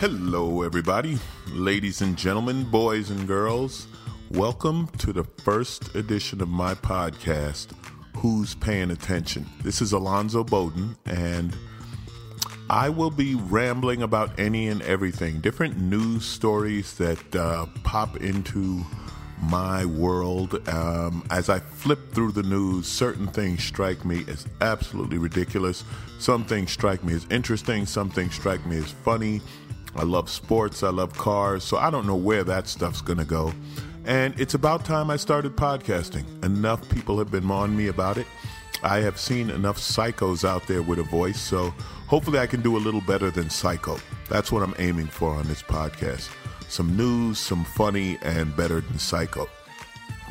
Hello, everybody, ladies and gentlemen, boys and girls. Welcome to the first edition of my podcast, Who's Paying Attention? This is Alonzo Bowden, and I will be rambling about any and everything, different news stories that pop into my world. As I flip through the news, certain things strike me as absolutely ridiculous. Some things strike me as interesting. Some things strike me as funny. I love sports, I love cars, so I don't know where that stuff's going to go. And it's about time I started podcasting. Enough people have been on me about it. I have seen enough psychos out there with a voice, so hopefully I can do a little better than psycho. That's what I'm aiming for on this podcast. Some news, some funny, and better than psycho.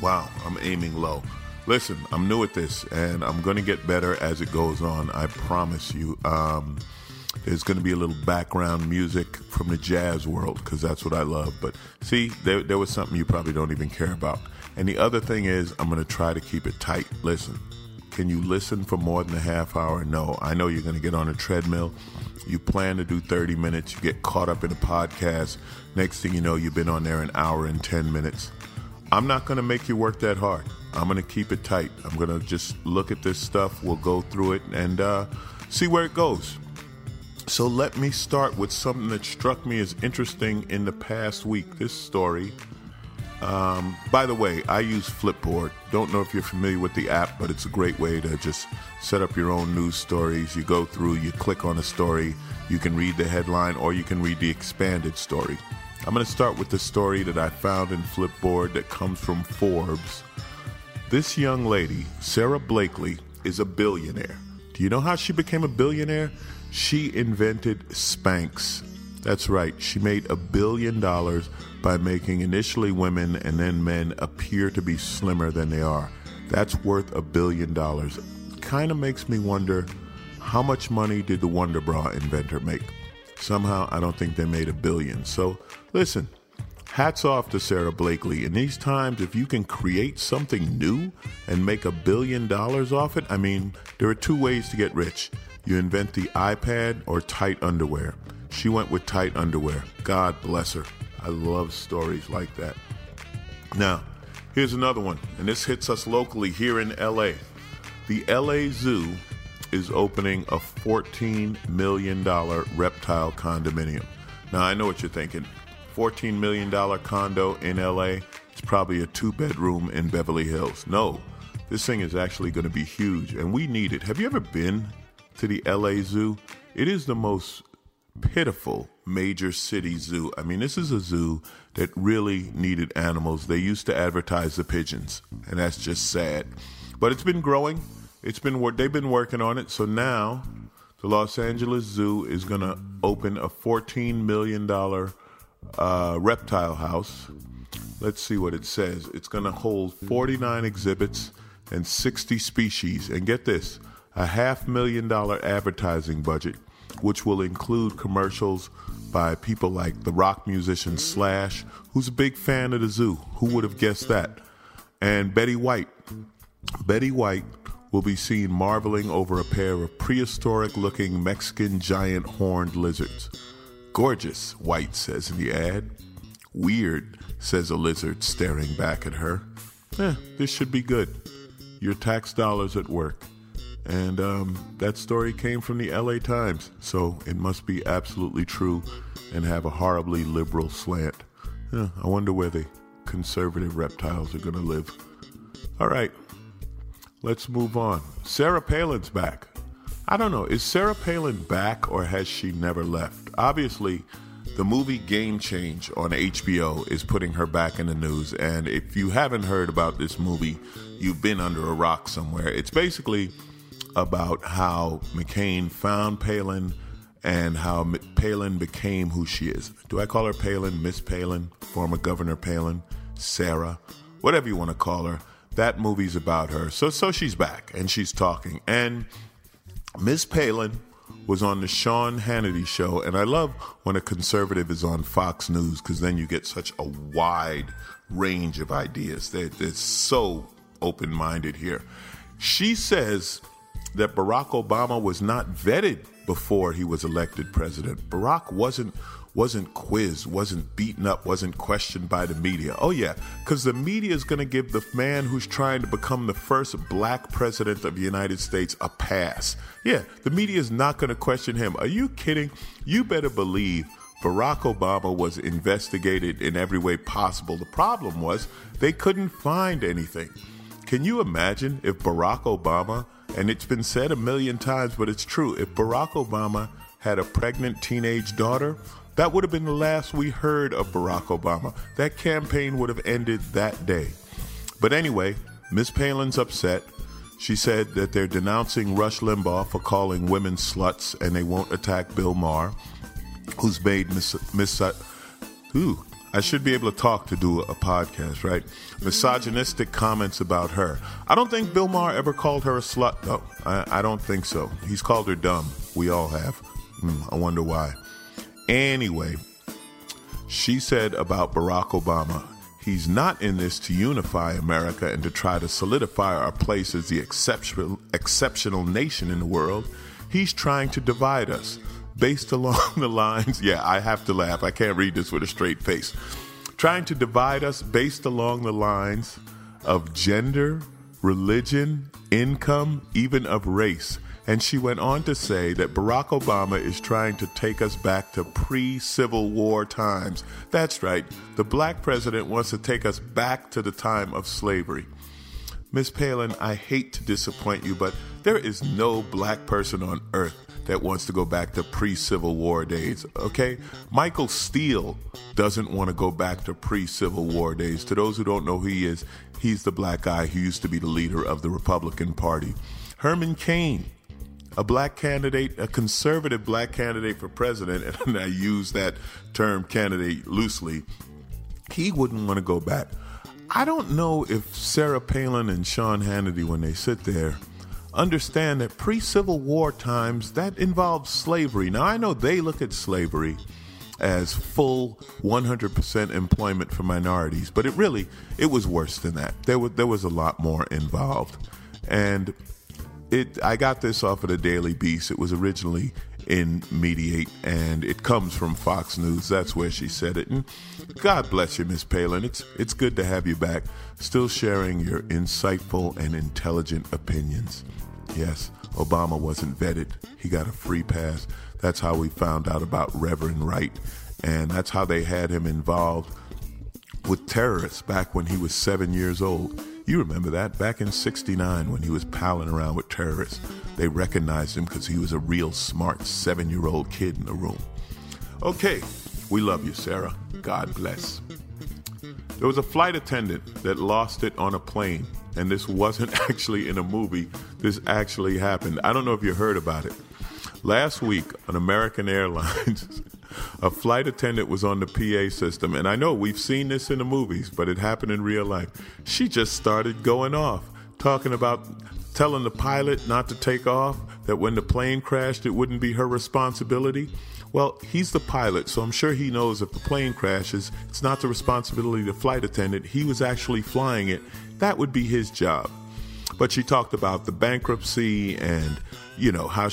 Wow, I'm aiming low. Listen, I'm new at this, and I'm going to get better as it goes on, I promise you. There's going to be a little background music from the jazz world because that's what I love. But see, there was something you probably don't even care about. And the other thing is I'm going to try to keep it tight. Listen, can you listen for more than a half hour? No. I know you're going to get on a treadmill. You plan to do 30 minutes. You get caught up in a podcast. Next thing you know, you've been on there an hour and 10 minutes. I'm not going to make you work that hard. I'm going to keep it tight. I'm going to just look at this stuff. We'll go through it and see where it goes. So let me start with something that struck me as interesting in the past week. This story, by the way, I use Flipboard. Don't know if you're familiar with the app, but it's a great way to just set up your own news stories. You go through, you click on a story, you can read the headline or you can read the expanded story. I'm going to start with the story that I found in Flipboard that comes from Forbes. This young lady, Sarah Blakely, is a billionaire. Do you know how she became a billionaire? She invented Spanx. That's right. She made $1 billion by making initially women and then men appear to be slimmer than they are. That's worth $1 billion. Kind of makes me wonder, how much money did the Wonder Bra inventor make? Somehow, I don't think they made $1 billion. So listen, hats off to Sarah Blakely. In these times, if you can create something new and make $1 billion off it, I mean, there are two ways to get rich. You invent the iPad or tight underwear. She went with tight underwear. God bless her. I love stories like that. Now, here's another one, and this hits us locally here in LA. The LA Zoo is opening a $14 million reptile condominium. Now, I know what you're thinking. $14 million condo in LA, it's probably a 2-bedroom in Beverly Hills. No, this thing is actually going to be huge, and we need it. Have you ever been to the LA Zoo? It is the most pitiful major city zoo. I mean, this is a zoo that really needed animals. They used to advertise the pigeons, and that's just sad. But it's been growing. They've been working on it. So now the Los Angeles Zoo is going to open a $14 million reptile house. Let's see what it says. It's going to hold 49 exhibits and 60 species. And get this, a $500,000 advertising budget, which will include commercials by people like the rock musician Slash, who's a big fan of the zoo. Who would have guessed that? And Betty White. Betty White will be seen marveling over a pair of prehistoric-looking Mexican giant horned lizards. Gorgeous, White says in the ad. Weird, says a lizard staring back at her. This should be good. Your tax dollars at work. And that story came from the LA Times, so it must be absolutely true and have a horribly liberal slant. I wonder where the conservative reptiles are going to live. All right, let's move on. Sarah Palin's back. I don't know, is Sarah Palin back or has she never left? Obviously, the movie Game Change on HBO is putting her back in the news. And if you haven't heard about this movie, you've been under a rock somewhere. It's basically about how McCain found Palin and how Palin became who she is. Do I call her Palin, Miss Palin, former Governor Palin, Sarah, whatever you want to call her? That movie's about her. So she's back and she's talking. And Miss Palin was on the Sean Hannity Show. And I love when a conservative is on Fox News, because then you get such a wide range of ideas. They're so open-minded here. She says that Barack Obama was not vetted before he was elected president. Barack wasn't quizzed, wasn't beaten up, wasn't questioned by the media. Oh yeah, because the media is going to give the man who's trying to become the first black president of the United States a pass. Yeah, the media is not going to question him. Are you kidding? You better believe Barack Obama was investigated in every way possible. The problem was they couldn't find anything. Can you imagine if Barack Obama, and it's been said a million times, but it's true, if Barack Obama had a pregnant teenage daughter, that would have been the last we heard of Barack Obama. That campaign would have ended that day. But anyway, Miss Palin's upset. She said that they're denouncing Rush Limbaugh for calling women sluts, and they won't attack Bill Maher, who's made I should be able to talk to do a podcast, right? Misogynistic comments about her. I don't think Bill Maher ever called her a slut, though. I don't think so. He's called her dumb. We all have. I wonder why. Anyway, she said about Barack Obama, he's not in this to unify America and to try to solidify our place as the exceptional nation in the world. He's trying to divide us based along the lines. Yeah, I have to laugh. I can't read this with a straight face. Trying to divide us based along the lines of gender, religion, income, even of race. And she went on to say that Barack Obama is trying to take us back to pre-Civil War times. That's right. The black president wants to take us back to the time of slavery. Miss Palin, I hate to disappoint you, but there is no black person on earth that wants to go back to pre-Civil War days, okay? Michael Steele doesn't want to go back to pre-Civil War days. To those who don't know who he is, he's the black guy who used to be the leader of the Republican Party. Herman Cain, a black candidate, a conservative black candidate for president, and I use that term candidate loosely, he wouldn't want to go back. I don't know if Sarah Palin and Sean Hannity, when they sit there, understand that pre-Civil War times, that involves slavery. Now, I know they look at slavery as full 100% employment for minorities, but it was worse than that. There was a lot more involved. And I got this off of the Daily Beast. It was originally in Mediate, and it comes from Fox News. That's where she said it. And God bless you, Miss Palin. It's good to have you back, still sharing your insightful and intelligent opinions. Yes, Obama wasn't vetted. He got a free pass. That's how we found out about Reverend Wright, and that's how they had him involved with terrorists back when he was 7 years old. You remember that, back in 1969 when he was palling around with terrorists. They recognized him because he was a real smart 7-year-old kid in the room. Okay, we love you, Sarah. God bless. There was a flight attendant that lost it on a plane, and this wasn't actually in a movie. This actually happened. I don't know if you heard about it. Last week on American Airlines, a flight attendant was on the PA system, and I know we've seen this in the movies, but it happened in real life. She just started going off, talking about telling the pilot not to take off, that when the plane crashed, it wouldn't be her responsibility. Well, he's the pilot, so I'm sure he knows if the plane crashes, it's not the responsibility of the flight attendant. He was actually flying it. That would be his job. But she talked about the bankruptcy and, you know, how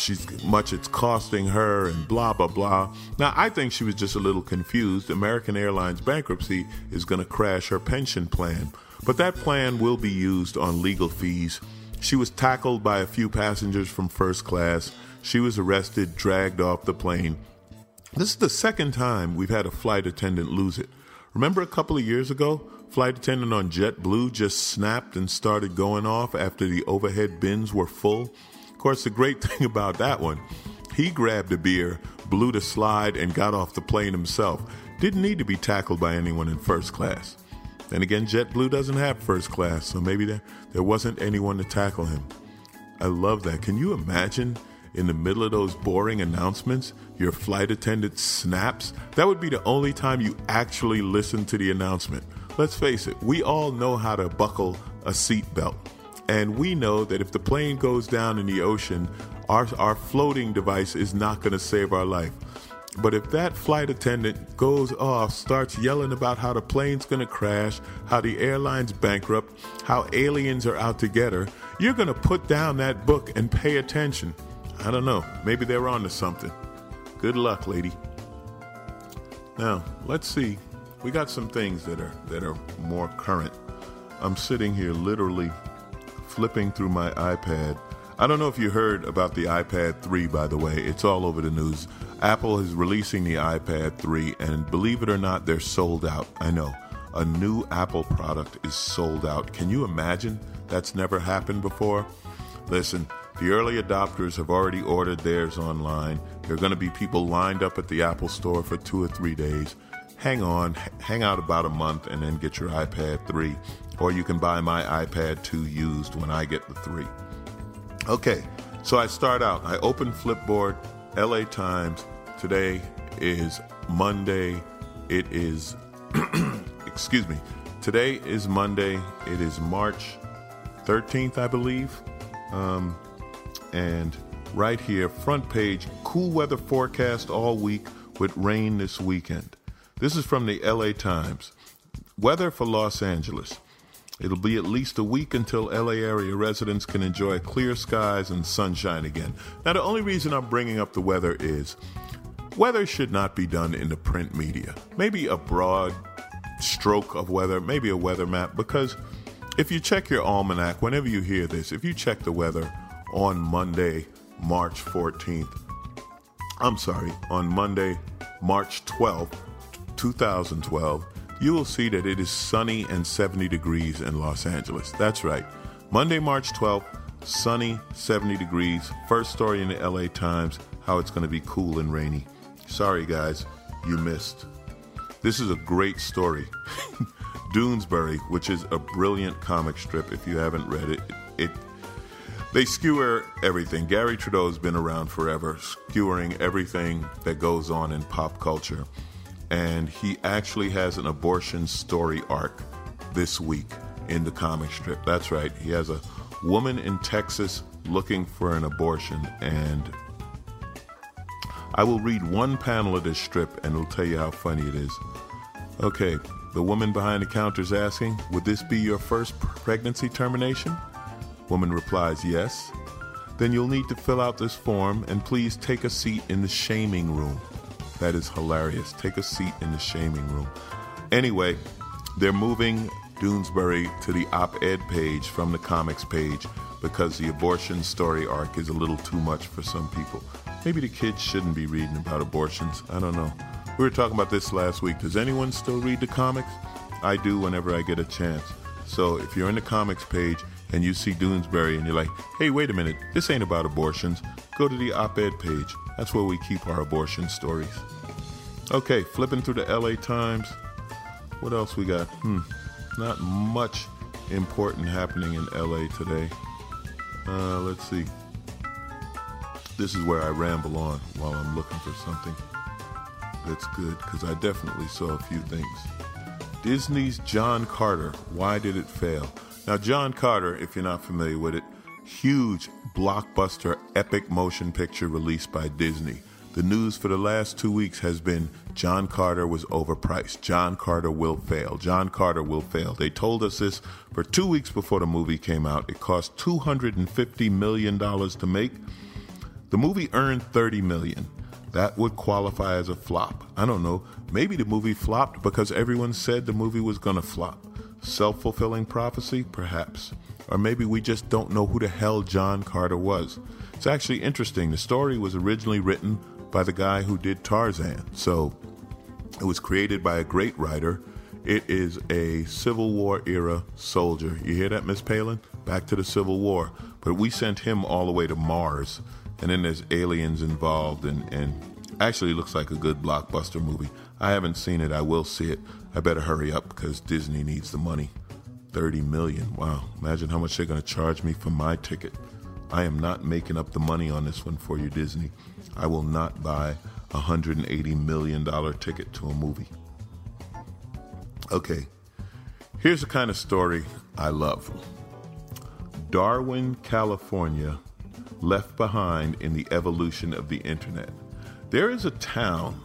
much it's costing her and blah, blah, blah. Now, I think she was just a little confused. American Airlines bankruptcy is going to crash her pension plan, but that plan will be used on legal fees. She was tackled by a few passengers from first class. She was arrested, dragged off the plane. This is the second time we've had a flight attendant lose it. Remember a couple of years ago, flight attendant on JetBlue just snapped and started going off after the overhead bins were full. Of course, the great thing about that one, he grabbed a beer, blew the slide, and got off the plane himself. Didn't need to be tackled by anyone in first class. Then again, JetBlue doesn't have first class, so maybe there wasn't anyone to tackle him. I love that. Can you imagine in the middle of those boring announcements, your flight attendant snaps, that would be the only time you actually listen to the announcement. Let's face it, we all know how to buckle a seatbelt. And we know that if the plane goes down in the ocean, our floating device is not going to save our life. But if that flight attendant goes off, starts yelling about how the plane's going to crash, how the airline's bankrupt, how aliens are out to get her, you're going to put down that book and pay attention. I don't know. Maybe they're onto something. Good luck, lady. Now, let's see. We got some things that are more current. I'm sitting here literally flipping through my iPad. I don't know if you heard about the iPad 3, by the way. It's all over the news. Apple is releasing the iPad 3, and believe it or not, they're sold out. I know. A new Apple product is sold out. Can you imagine? That's never happened before. Listen, the early adopters have already ordered theirs online. There are going to be people lined up at the Apple Store for 2 or 3 days. Hang on, hang out about a month, and then get your iPad 3. Or you can buy my iPad 2 used when I get the 3. Okay, so I start out. I open Flipboard, LA Times. Today is Monday. It is, excuse me, today is Monday. It is March 13th, I believe. And right here, front page, cool weather forecast all week with rain this weekend. This is from the LA Times. Weather for Los Angeles. It'll be at least a week until LA area residents can enjoy clear skies and sunshine again. Now, the only reason I'm bringing up the weather is weather should not be done in the print media. Maybe a broad stroke of weather, maybe a weather map, because if you check your almanac, whenever you hear this, if you check the weather on Monday, March 14th, I'm sorry, on Monday, March 12th, 2012, you will see that it is sunny and 70 degrees in Los Angeles. That's right. Monday, March 12th, sunny, 70 degrees. First story in the LA Times, how it's going to be cool and rainy. Sorry, guys, you missed. This is a great story. Doonesbury, which is a brilliant comic strip. If you haven't read it, they skewer everything. Gary Trudeau's been around forever, skewering everything that goes on in pop culture. And he actually has an abortion story arc this week in the comic strip. That's right. He has a woman in Texas looking for an abortion. And I will read one panel of this strip and it'll tell you how funny it is. Okay. The woman behind the counter is asking, would this be your first pregnancy termination? Woman replies, yes. Then you'll need to fill out this form and please take a seat in the shaming room. That is hilarious. Take a seat in the shaming room. Anyway, they're moving Doonesbury to the op-ed page from the comics page because the abortion story arc is a little too much for some people. Maybe the kids shouldn't be reading about abortions. I don't know. We were talking about this last week. Does anyone still read the comics? I do whenever I get a chance. So if you're in the comics page and you see Doonesbury and you're like, hey, wait a minute, this ain't about abortions, go to the op-ed page. That's where we keep our abortion stories. Okay, flipping through the LA Times. What else we got? Not much important happening in LA today. Let's see. This is where I ramble on while I'm looking for something that's good, because I definitely saw a few things. Disney's John Carter. Why did it fail? Now, John Carter, if you're not familiar with it, huge blockbuster epic motion picture released by Disney. The news for the last 2 weeks has been John Carter was overpriced. John Carter will fail. John Carter will fail. They told us this for 2 weeks before the movie came out. It cost $250 million to make. The movie earned $30 million. That would qualify as a flop. I don't know. Maybe the movie flopped because everyone said the movie was going to flop. Self-fulfilling prophecy? Perhaps. Or maybe we just don't know who the hell John Carter was. It's actually interesting. The story was originally written by the guy who did Tarzan. So it was created by a great writer. It is a Civil War era soldier. You hear that, Miss Palin? Back to the Civil War. But we sent him all the way to Mars. And then there's aliens involved. And actually looks like a good blockbuster movie. I haven't seen it. I will see it. I better hurry up because Disney needs the money. $30 million. Wow. Imagine how much they're going to charge me for my ticket. I am not making up the money on this one for you, Disney. I will not buy a $180 million ticket to a movie. Okay, here's the kind of story I love. Darwin, California, left behind in the evolution of the internet. There is a town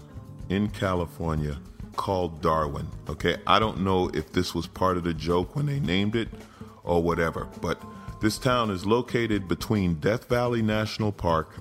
in California called Darwin. Okay, I don't know if this was part of the joke when they named it or whatever, but this town is located between Death Valley National Park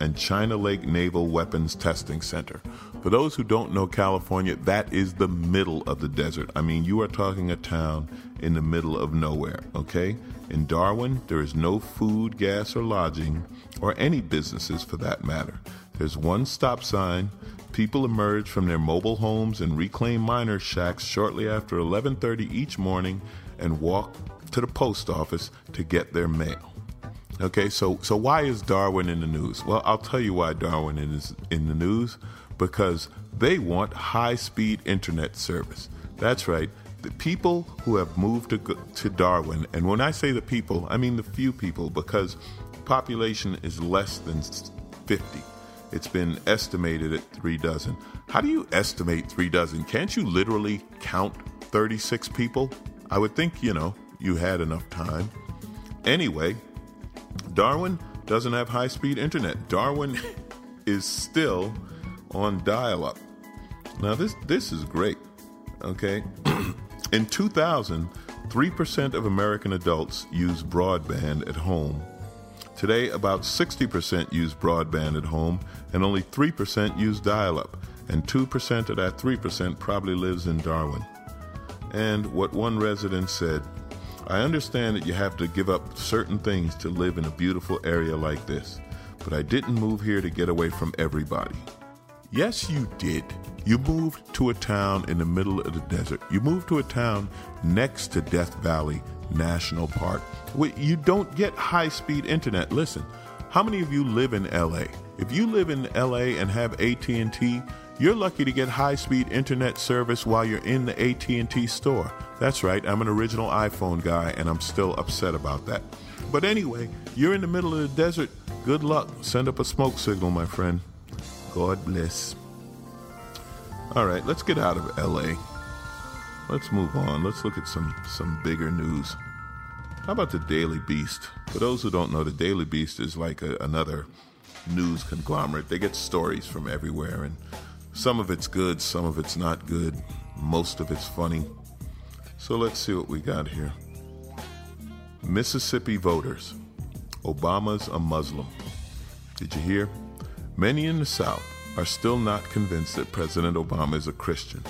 and China Lake Naval Weapons Testing Center. For those who don't know California, that is the middle of the desert. I mean, you are talking a town in the middle of nowhere, okay? In Darwin, there is no food, gas, or lodging, or any businesses for that matter. There's one stop sign. People emerge from their mobile homes and reclaim miner shacks shortly after 11:30 each morning and walk to the post office to get their mail. Okay, so why is Darwin in the news? Well, I'll tell you why Darwin is in the news. Because they want high-speed internet service. That's right. The people who have moved to Darwin, and when I say the people, I mean the few people, because population is less than 50. It's been estimated at 36. How do you estimate 36? Can't you literally count 36 people? I would think, you know, you had enough time. Anyway, Darwin doesn't have high-speed internet. Darwin is still on dial-up. Now, this is great, okay? In 2000, 3% of American adults use broadband at home. Today, about 60% use broadband at home, and only 3% use dial-up. And 2% of that 3% probably lives in Darwin. And what one resident said, I understand that you have to give up certain things to live in a beautiful area like this, but I didn't move here to get away from everybody. Yes, you did. You moved to a town in the middle of the desert. You moved to a town next to Death Valley National Park. You don't get high-speed internet. Listen, how many of you live in L.A.? If you live in L.A. and have AT&T, you're lucky to get high-speed internet service while you're in the AT&T store. That's right, I'm an original iPhone guy, and I'm still upset about that. But anyway, you're in the middle of the desert. Good luck. Send up a smoke signal, my friend. God bless. All right, let's get out of LA. Let's move on. Let's look at some bigger news. How about the Daily Beast? For those who don't know, the Daily Beast is like another news conglomerate. They get stories from everywhere, and some of it's good, some of it's not good, most of it's funny. So let's see what we got here. Mississippi voters. Obama's a Muslim. Did you hear? Many in the South are still not convinced that President Obama is a Christian.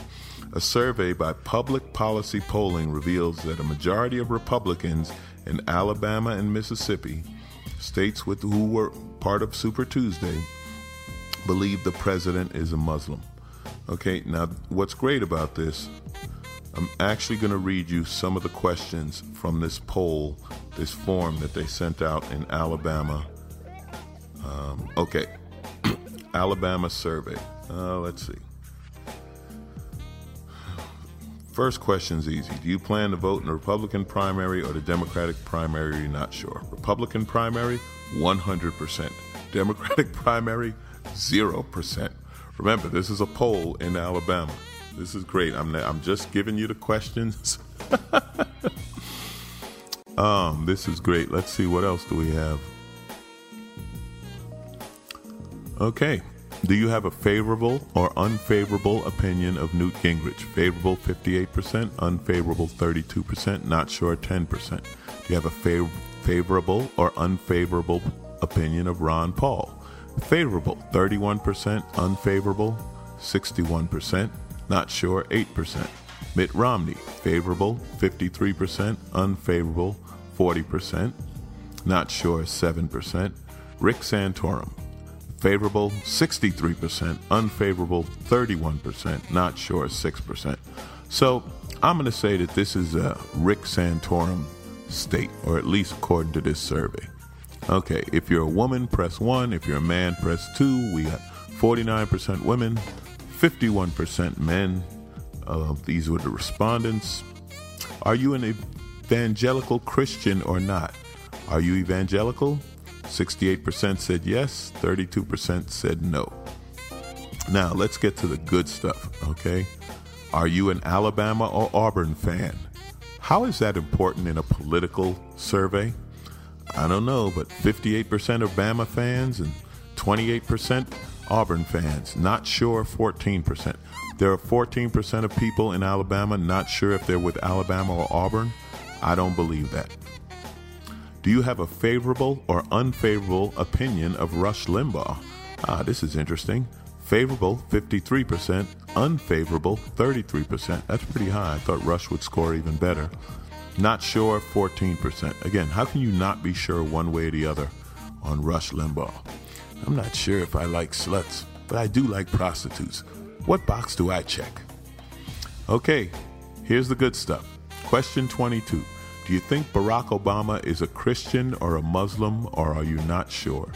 A survey by Public Policy Polling reveals that a majority of Republicans in Alabama and Mississippi, states who were part of Super Tuesday, believe the president is a Muslim. Okay, now what's great about this, I'm actually going to read you some of the questions from this poll, this form that they sent out in Alabama. Okay. Alabama survey. Let's see. First question's easy. Do you plan to vote in the Republican primary or the Democratic primary? You're not sure. Republican primary, 100%. Democratic primary, 0%. Remember, this is a poll in Alabama. This is great. I'm just giving you the questions. This is great. Let's see. What else do we have? Okay, do you have a favorable or unfavorable opinion of Newt Gingrich? Favorable 58%, unfavorable 32%, not sure 10%. Do you have a favorable or unfavorable opinion of Ron Paul? Favorable 31%, unfavorable 61%, not sure 8%. Mitt Romney, favorable 53%, unfavorable 40%, not sure 7%. Rick Santorum. Favorable 63%, unfavorable 31%, not sure 6%. So I'm going to say that this is a Rick Santorum state, or at least according to this survey. Okay, if you're a woman, press 1. If you're a man, press 2. We got 49% women, 51% men. These were the respondents. Are you an evangelical Christian or not? Are you evangelical? 68% said yes, 32% said no. Now, let's get to the good stuff, okay? Are you an Alabama or Auburn fan? How is that important in a political survey? I don't know, but 58% of Bama fans and 28% Auburn fans. Not sure, 14%. There are 14% of people in Alabama not sure if they're with Alabama or Auburn. I don't believe that. Do you have a favorable or unfavorable opinion of Rush Limbaugh? Ah, this is interesting. Favorable, 53%. Unfavorable, 33%. That's pretty high. I thought Rush would score even better. Not sure, 14%. Again, how can you not be sure one way or the other on Rush Limbaugh? I'm not sure if I like sluts, but I do like prostitutes. What box do I check? Okay, here's the good stuff. Question 22. Do you think Barack Obama is a Christian or a Muslim, or are you not sure?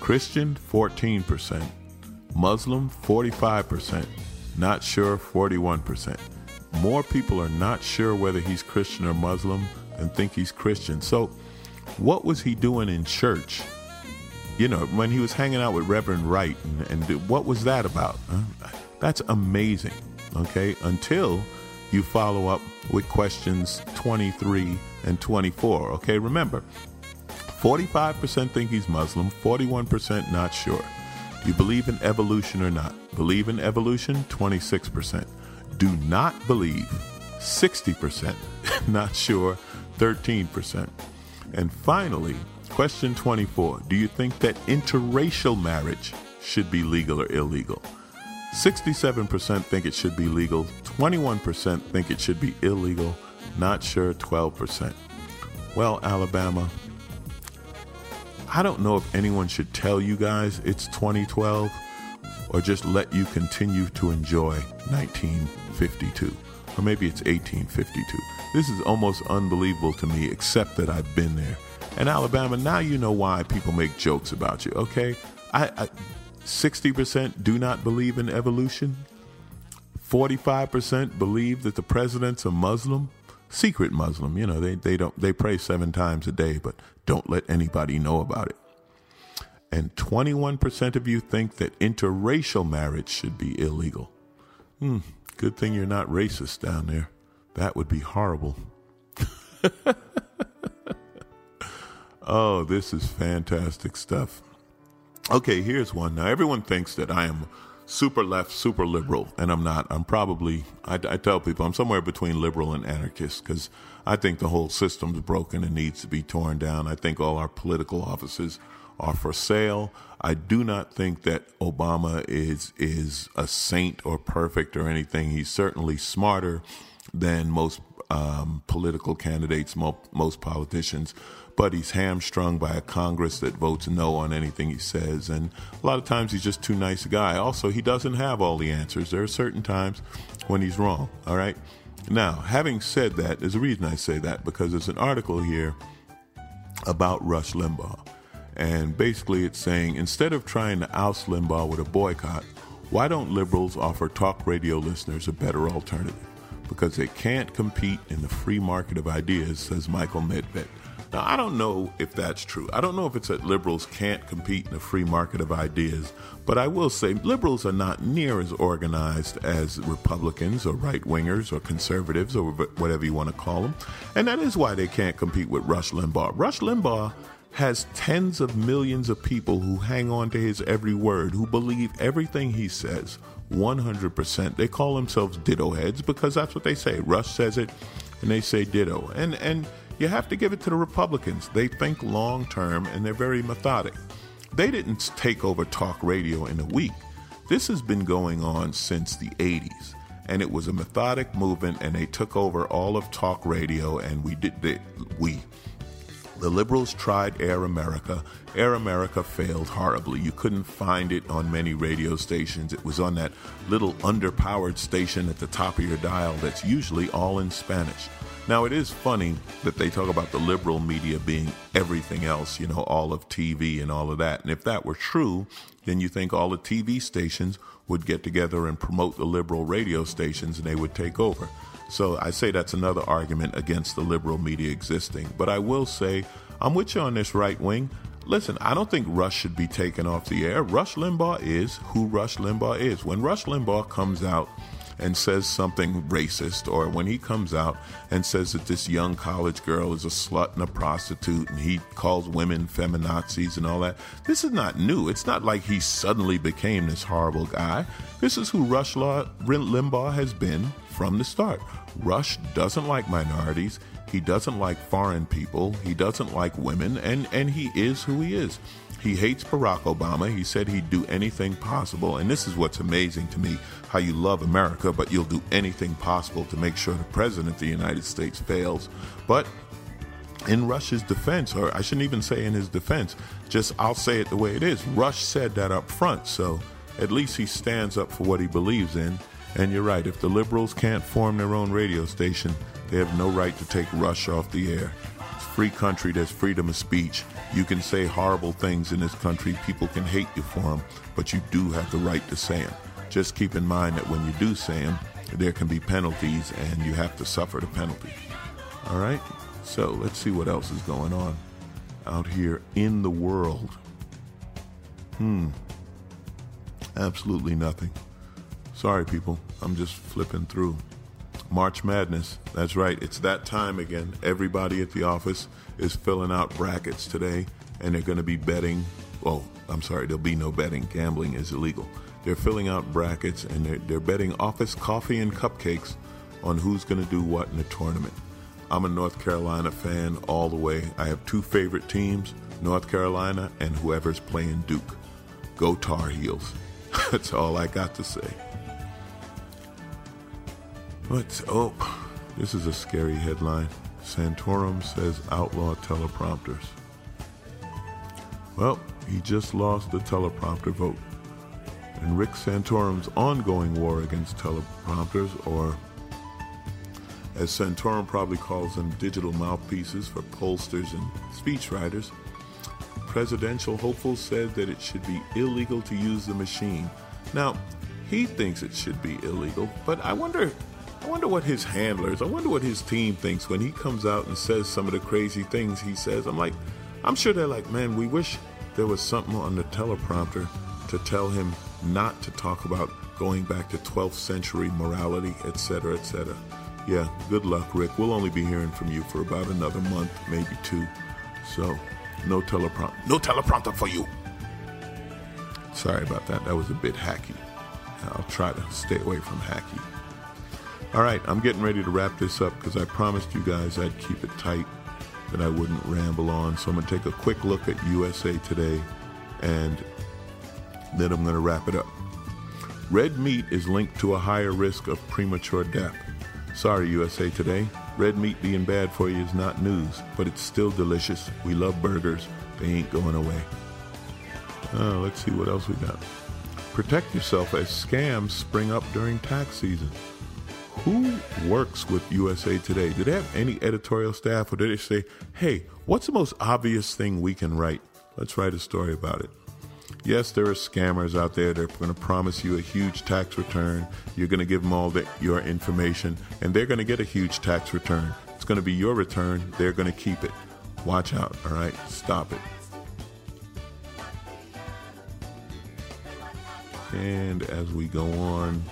Christian, 14%. Muslim, 45%. Not sure, 41%. More people are not sure whether he's Christian or Muslim than think he's Christian. So what was he doing in church? You know, when he was hanging out with Reverend Wright, and what was that about? That's amazing, okay? Until you follow up with questions 23 and 24, okay? Remember, 45% think he's Muslim, 41% not sure. Do you believe in evolution or not? Believe in evolution, 26%. Do not believe, 60%. Not sure, 13%. And finally, question 24. Do you think that interracial marriage should be legal or illegal? 67% think it should be legal. 21% think it should be illegal. Not sure, 12%. Well, Alabama, I don't know if anyone should tell you guys it's 2012 or just let you continue to enjoy 1952. Or maybe it's 1852. This is almost unbelievable to me, except that I've been there. And Alabama, now you know why people make jokes about you, okay? 60% do not believe in evolution. 45% believe that the president's a Muslim, secret Muslim. You know, they pray 7 times a day, but don't let anybody know about it. And 21% of you think that interracial marriage should be illegal. Good thing you're not racist down there. That would be horrible. Oh, this is fantastic stuff. Okay, here's one. Now, everyone thinks that I am super left, super liberal, and I'm not. I'm probably, I tell people, I'm somewhere between liberal and anarchist because I think the whole system's broken and needs to be torn down. I think all our political offices are for sale. I do not think that Obama is a saint or perfect or anything. He's certainly smarter than most political candidates, most politicians, but he's hamstrung by a Congress that votes no on anything he says, and a lot of times he's just too nice a guy. Also, he doesn't have all the answers. There are certain times when he's wrong, all right? Now, having said that, there's a reason I say that, because there's an article here about Rush Limbaugh, and basically it's saying, instead of trying to oust Limbaugh with a boycott, why don't liberals offer talk radio listeners a better alternative? Because they can't compete in the free market of ideas, says Michael Medved. Now, I don't know if that's true. I don't know if it's that liberals can't compete in the free market of ideas, but I will say liberals are not near as organized as Republicans or right-wingers or conservatives or whatever you want to call them, and that is why they can't compete with Rush Limbaugh. Rush Limbaugh has tens of millions of people who hang on to his every word, who believe everything he says. 100%. They call themselves ditto heads because that's what they say. Rush says it and they say ditto. And you have to give it to the Republicans. They think long term and they're very methodic. They didn't take over talk radio in a week. This has been going on since the 80s. And it was a methodic movement and they took over all of talk radio, and the liberals tried Air America. Air America failed horribly. You couldn't find it on many radio stations. It was on that little underpowered station at the top of your dial that's usually all in Spanish. Now, it is funny that they talk about the liberal media being everything else, you know, all of TV and all of that. And if that were true, then you think all the TV stations would get together and promote the liberal radio stations and they would take over. So I say that's another argument against the liberal media existing. But I will say, I'm with you on this, right wing. Listen, I don't think Rush should be taken off the air. Rush Limbaugh is who Rush Limbaugh is. When Rush Limbaugh comes out and says something racist, or when he comes out and says that this young college girl is a slut and a prostitute, and he calls women feminazis and all that, this is not new. It's not like he suddenly became this horrible guy. This is who Rush Limbaugh has been from the start. Rush doesn't like minorities. He doesn't like foreign people. He doesn't like women. And he is who he is. He hates Barack Obama. He said he'd do anything possible. And this is what's amazing to me, how you love America, but you'll do anything possible to make sure the president of the United States fails. But in Rush's defense, or I shouldn't even say in his defense, just I'll say it the way it is. Rush said that up front. So at least he stands up for what he believes in. And you're right. If the liberals can't form their own radio station, they have no right to take Rush off the air. It's a free country. There's freedom of speech. You can say horrible things in this country. People can hate you for them, but you do have the right to say them. Just keep in mind that when you do say them, there can be penalties, and you have to suffer the penalty. All right? So let's see what else is going on out here in the world. Absolutely nothing. Sorry, people. I'm just flipping through. March Madness. That's right. It's that time again. Everybody at the office is filling out brackets today, and they're going to be betting. Oh, I'm sorry. There'll be no betting. Gambling is illegal. They're filling out brackets, and they're betting office coffee and cupcakes on who's going to do what in the tournament. I'm a North Carolina fan all the way. I have two favorite teams, North Carolina and whoever's playing Duke. Go Tar Heels. That's all I got to say. Oh, this is a scary headline. Santorum says outlaw teleprompters. Well, he just lost the teleprompter vote. And Rick Santorum's ongoing war against teleprompters, or as Santorum probably calls them, digital mouthpieces for pollsters and speechwriters, presidential hopefuls said that it should be illegal to use the machine. Now, he thinks it should be illegal, but I wonder what his handlers, I wonder what his team thinks when he comes out and says some of the crazy things he says. I'm sure they're like, man, we wish there was something on the teleprompter to tell him not to talk about going back to 12th century morality, et cetera, et cetera. Yeah, good luck, Rick. We'll only be hearing from you for about another month, maybe two. So, no teleprompter for you. Sorry about that. That was a bit hacky. I'll try to stay away from hacky. All right, I'm getting ready to wrap this up because I promised you guys I'd keep it tight, that I wouldn't ramble on. So I'm going to take a quick look at USA Today, and then I'm going to wrap it up. Red meat is linked to a higher risk of premature death. Sorry, USA Today. Red meat being bad for you is not news, but it's still delicious. We love burgers. They ain't going away. Let's see what else we got. Protect yourself as scams spring up during tax season. Who works with USA Today? Do they have any editorial staff, or do they say, hey, what's the most obvious thing we can write? Let's write a story about it. Yes, there are scammers out there. They're going to promise you a huge tax return. You're going to give them all your information, and they're going to get a huge tax return. It's going to be your return. They're going to keep it. Watch out, all right? Stop it. And as we go on,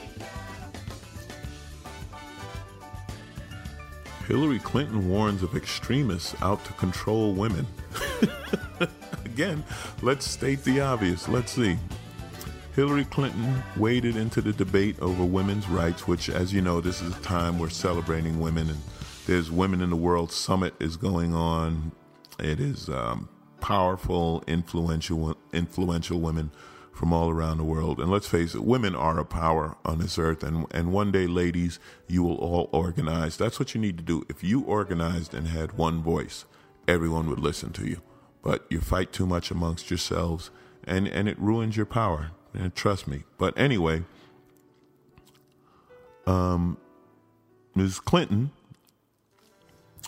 Hillary Clinton warns of extremists out to control women. Again, let's state the obvious. Let's see. Hillary Clinton waded into the debate over women's rights, which, as you know, this is a time we're celebrating women. And there's Women in the World Summit is going on. It is powerful, influential women from all around the world. And let's face it, women are a power on this earth. And one day, ladies, you will all organize. That's what you need to do. If you organized and had one voice, everyone would listen to you. But you fight too much amongst yourselves, and it ruins your power. And trust me. But anyway, Ms. Clinton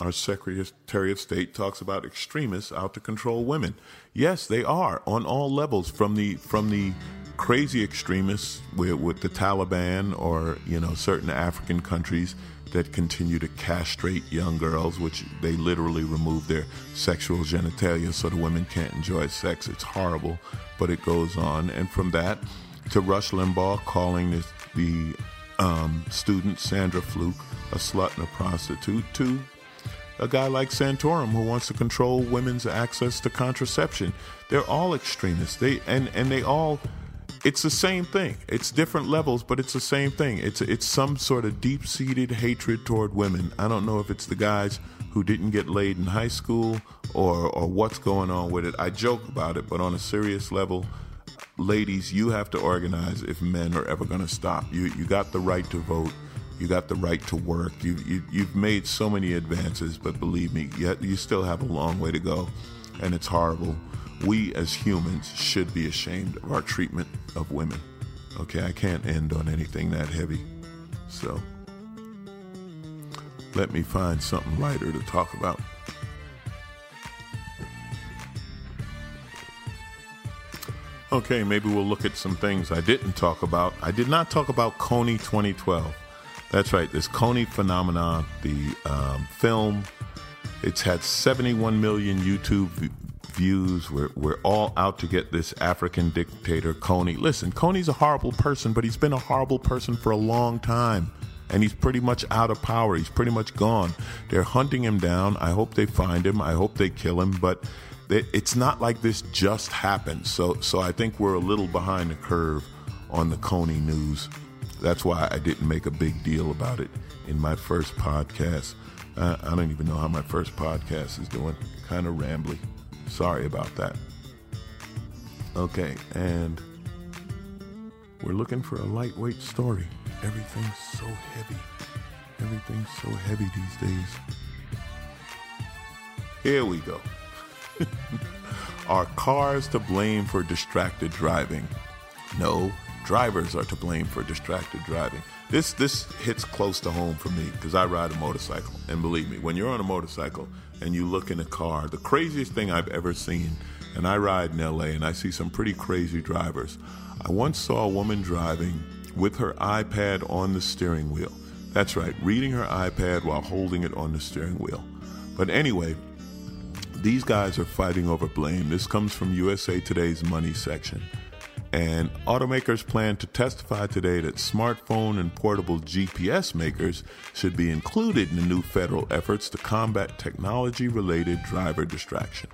Our Secretary of State talks about extremists out to control women. Yes, they are on all levels, from the crazy extremists with the Taliban or, you know, certain African countries that continue to castrate young girls, which they literally remove their sexual genitalia so the women can't enjoy sex. It's horrible, but it goes on. And from that to Rush Limbaugh calling the student Sandra Fluke a slut and a prostitute, to a guy like Santorum who wants to control women's access to contraception. They're all extremists. It's the same thing. It's different levels, but it's the same thing. It's some sort of deep-seated hatred toward women. I don't know if it's the guys who didn't get laid in high school or what's going on with it. I joke about it, but on a serious level, ladies, you have to organize if men are ever going to stop. You got the right to vote. You got the right to work. You've made so many advances, but believe me, you still have a long way to go, and it's horrible. We as humans should be ashamed of our treatment of women. Okay, I can't end on anything that heavy. So let me find something lighter to talk about. Okay, maybe we'll look at some things I didn't talk about. I did not talk about Coney 2012. That's right, this Coney phenomenon, the film. It's had 71 million YouTube views. We're all out to get this African dictator, Coney. Listen, Coney's a horrible person, but he's been a horrible person for a long time. And he's pretty much out of power. He's pretty much gone. They're hunting him down. I hope they find him. I hope they kill him. But it's not like this just happened. So I think we're a little behind the curve on the Coney news. That's why I didn't make a big deal about it in my first podcast. I don't even know how my first podcast is doing. Kind of rambly. Sorry about that. Okay, and we're looking for a lightweight story. Everything's so heavy. Everything's so heavy these days. Here we go. Are cars to blame for distracted driving? No, drivers are to blame for distracted driving. This hits close to home for me because I ride a motorcycle. And believe me, when you're on a motorcycle and you look in a car, the craziest thing I've ever seen, and I ride in LA and I see some pretty crazy drivers. I once saw a woman driving with her iPad on the steering wheel. That's right, reading her iPad while holding it on the steering wheel. But anyway, these guys are fighting over blame. This comes from USA Today's Money section. And automakers plan to testify today that smartphone and portable GPS makers should be included in the new federal efforts to combat technology-related driver distraction.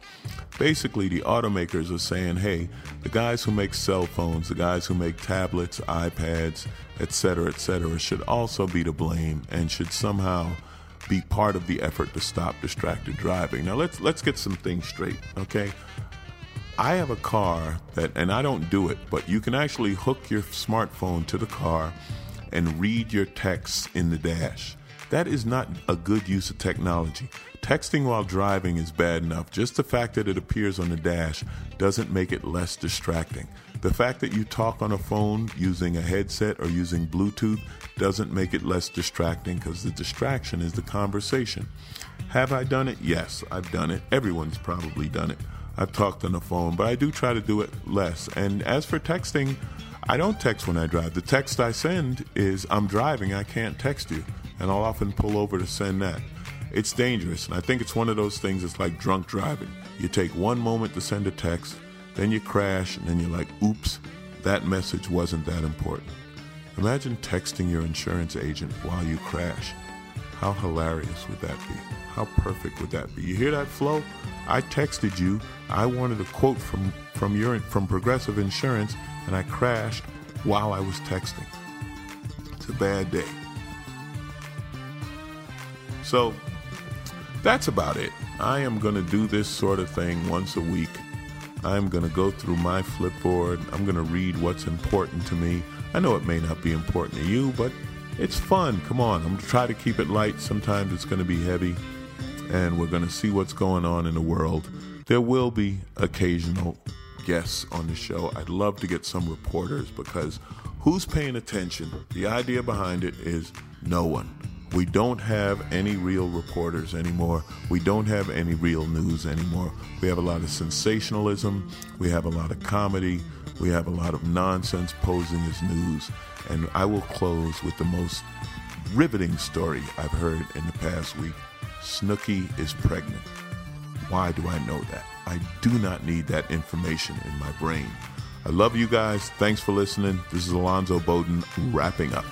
Basically, the automakers are saying, hey, the guys who make cell phones, the guys who make tablets, iPads, et cetera, should also be to blame and should somehow be part of the effort to stop distracted driving. Now, let's get some things straight, okay? I have a car that, and I don't do it, but you can actually hook your smartphone to the car and read your texts in the dash. That is not a good use of technology. Texting while driving is bad enough. Just the fact that it appears on the dash doesn't make it less distracting. The fact that you talk on a phone using a headset or using Bluetooth doesn't make it less distracting because the distraction is the conversation. Have I done it? Yes, I've done it. Everyone's probably done it. I've talked on the phone, but I do try to do it less. And as for texting, I don't text when I drive. The text I send is, I'm driving, I can't text you. And I'll often pull over to send that. It's dangerous, and I think it's one of those things that's like drunk driving. You take one moment to send a text, then you crash, and then you're like, oops, that message wasn't that important. Imagine texting your insurance agent while you crash. How hilarious would that be? How perfect would that be? You hear that, Flo? I texted you. I wanted a quote from Progressive Insurance, and I crashed while I was texting. It's a bad day. So that's about it. I am going to do this sort of thing once a week. I'm going to go through my Flipboard. I'm going to read what's important to me. I know it may not be important to you, but it's fun. Come on. I'm going to try to keep it light. Sometimes it's going to be heavy. And we're going to see what's going on in the world. There will be occasional guests on the show. I'd love to get some reporters because who's paying attention? The idea behind it is no one. We don't have any real reporters anymore. We don't have any real news anymore. We have a lot of sensationalism. We have a lot of comedy. We have a lot of nonsense posing as news. And I will close with the most riveting story I've heard in the past week. Snooki is pregnant. Why do I know that? I do not need that information in my brain. I love you guys. Thanks for listening. This is Alonzo Bowden wrapping up.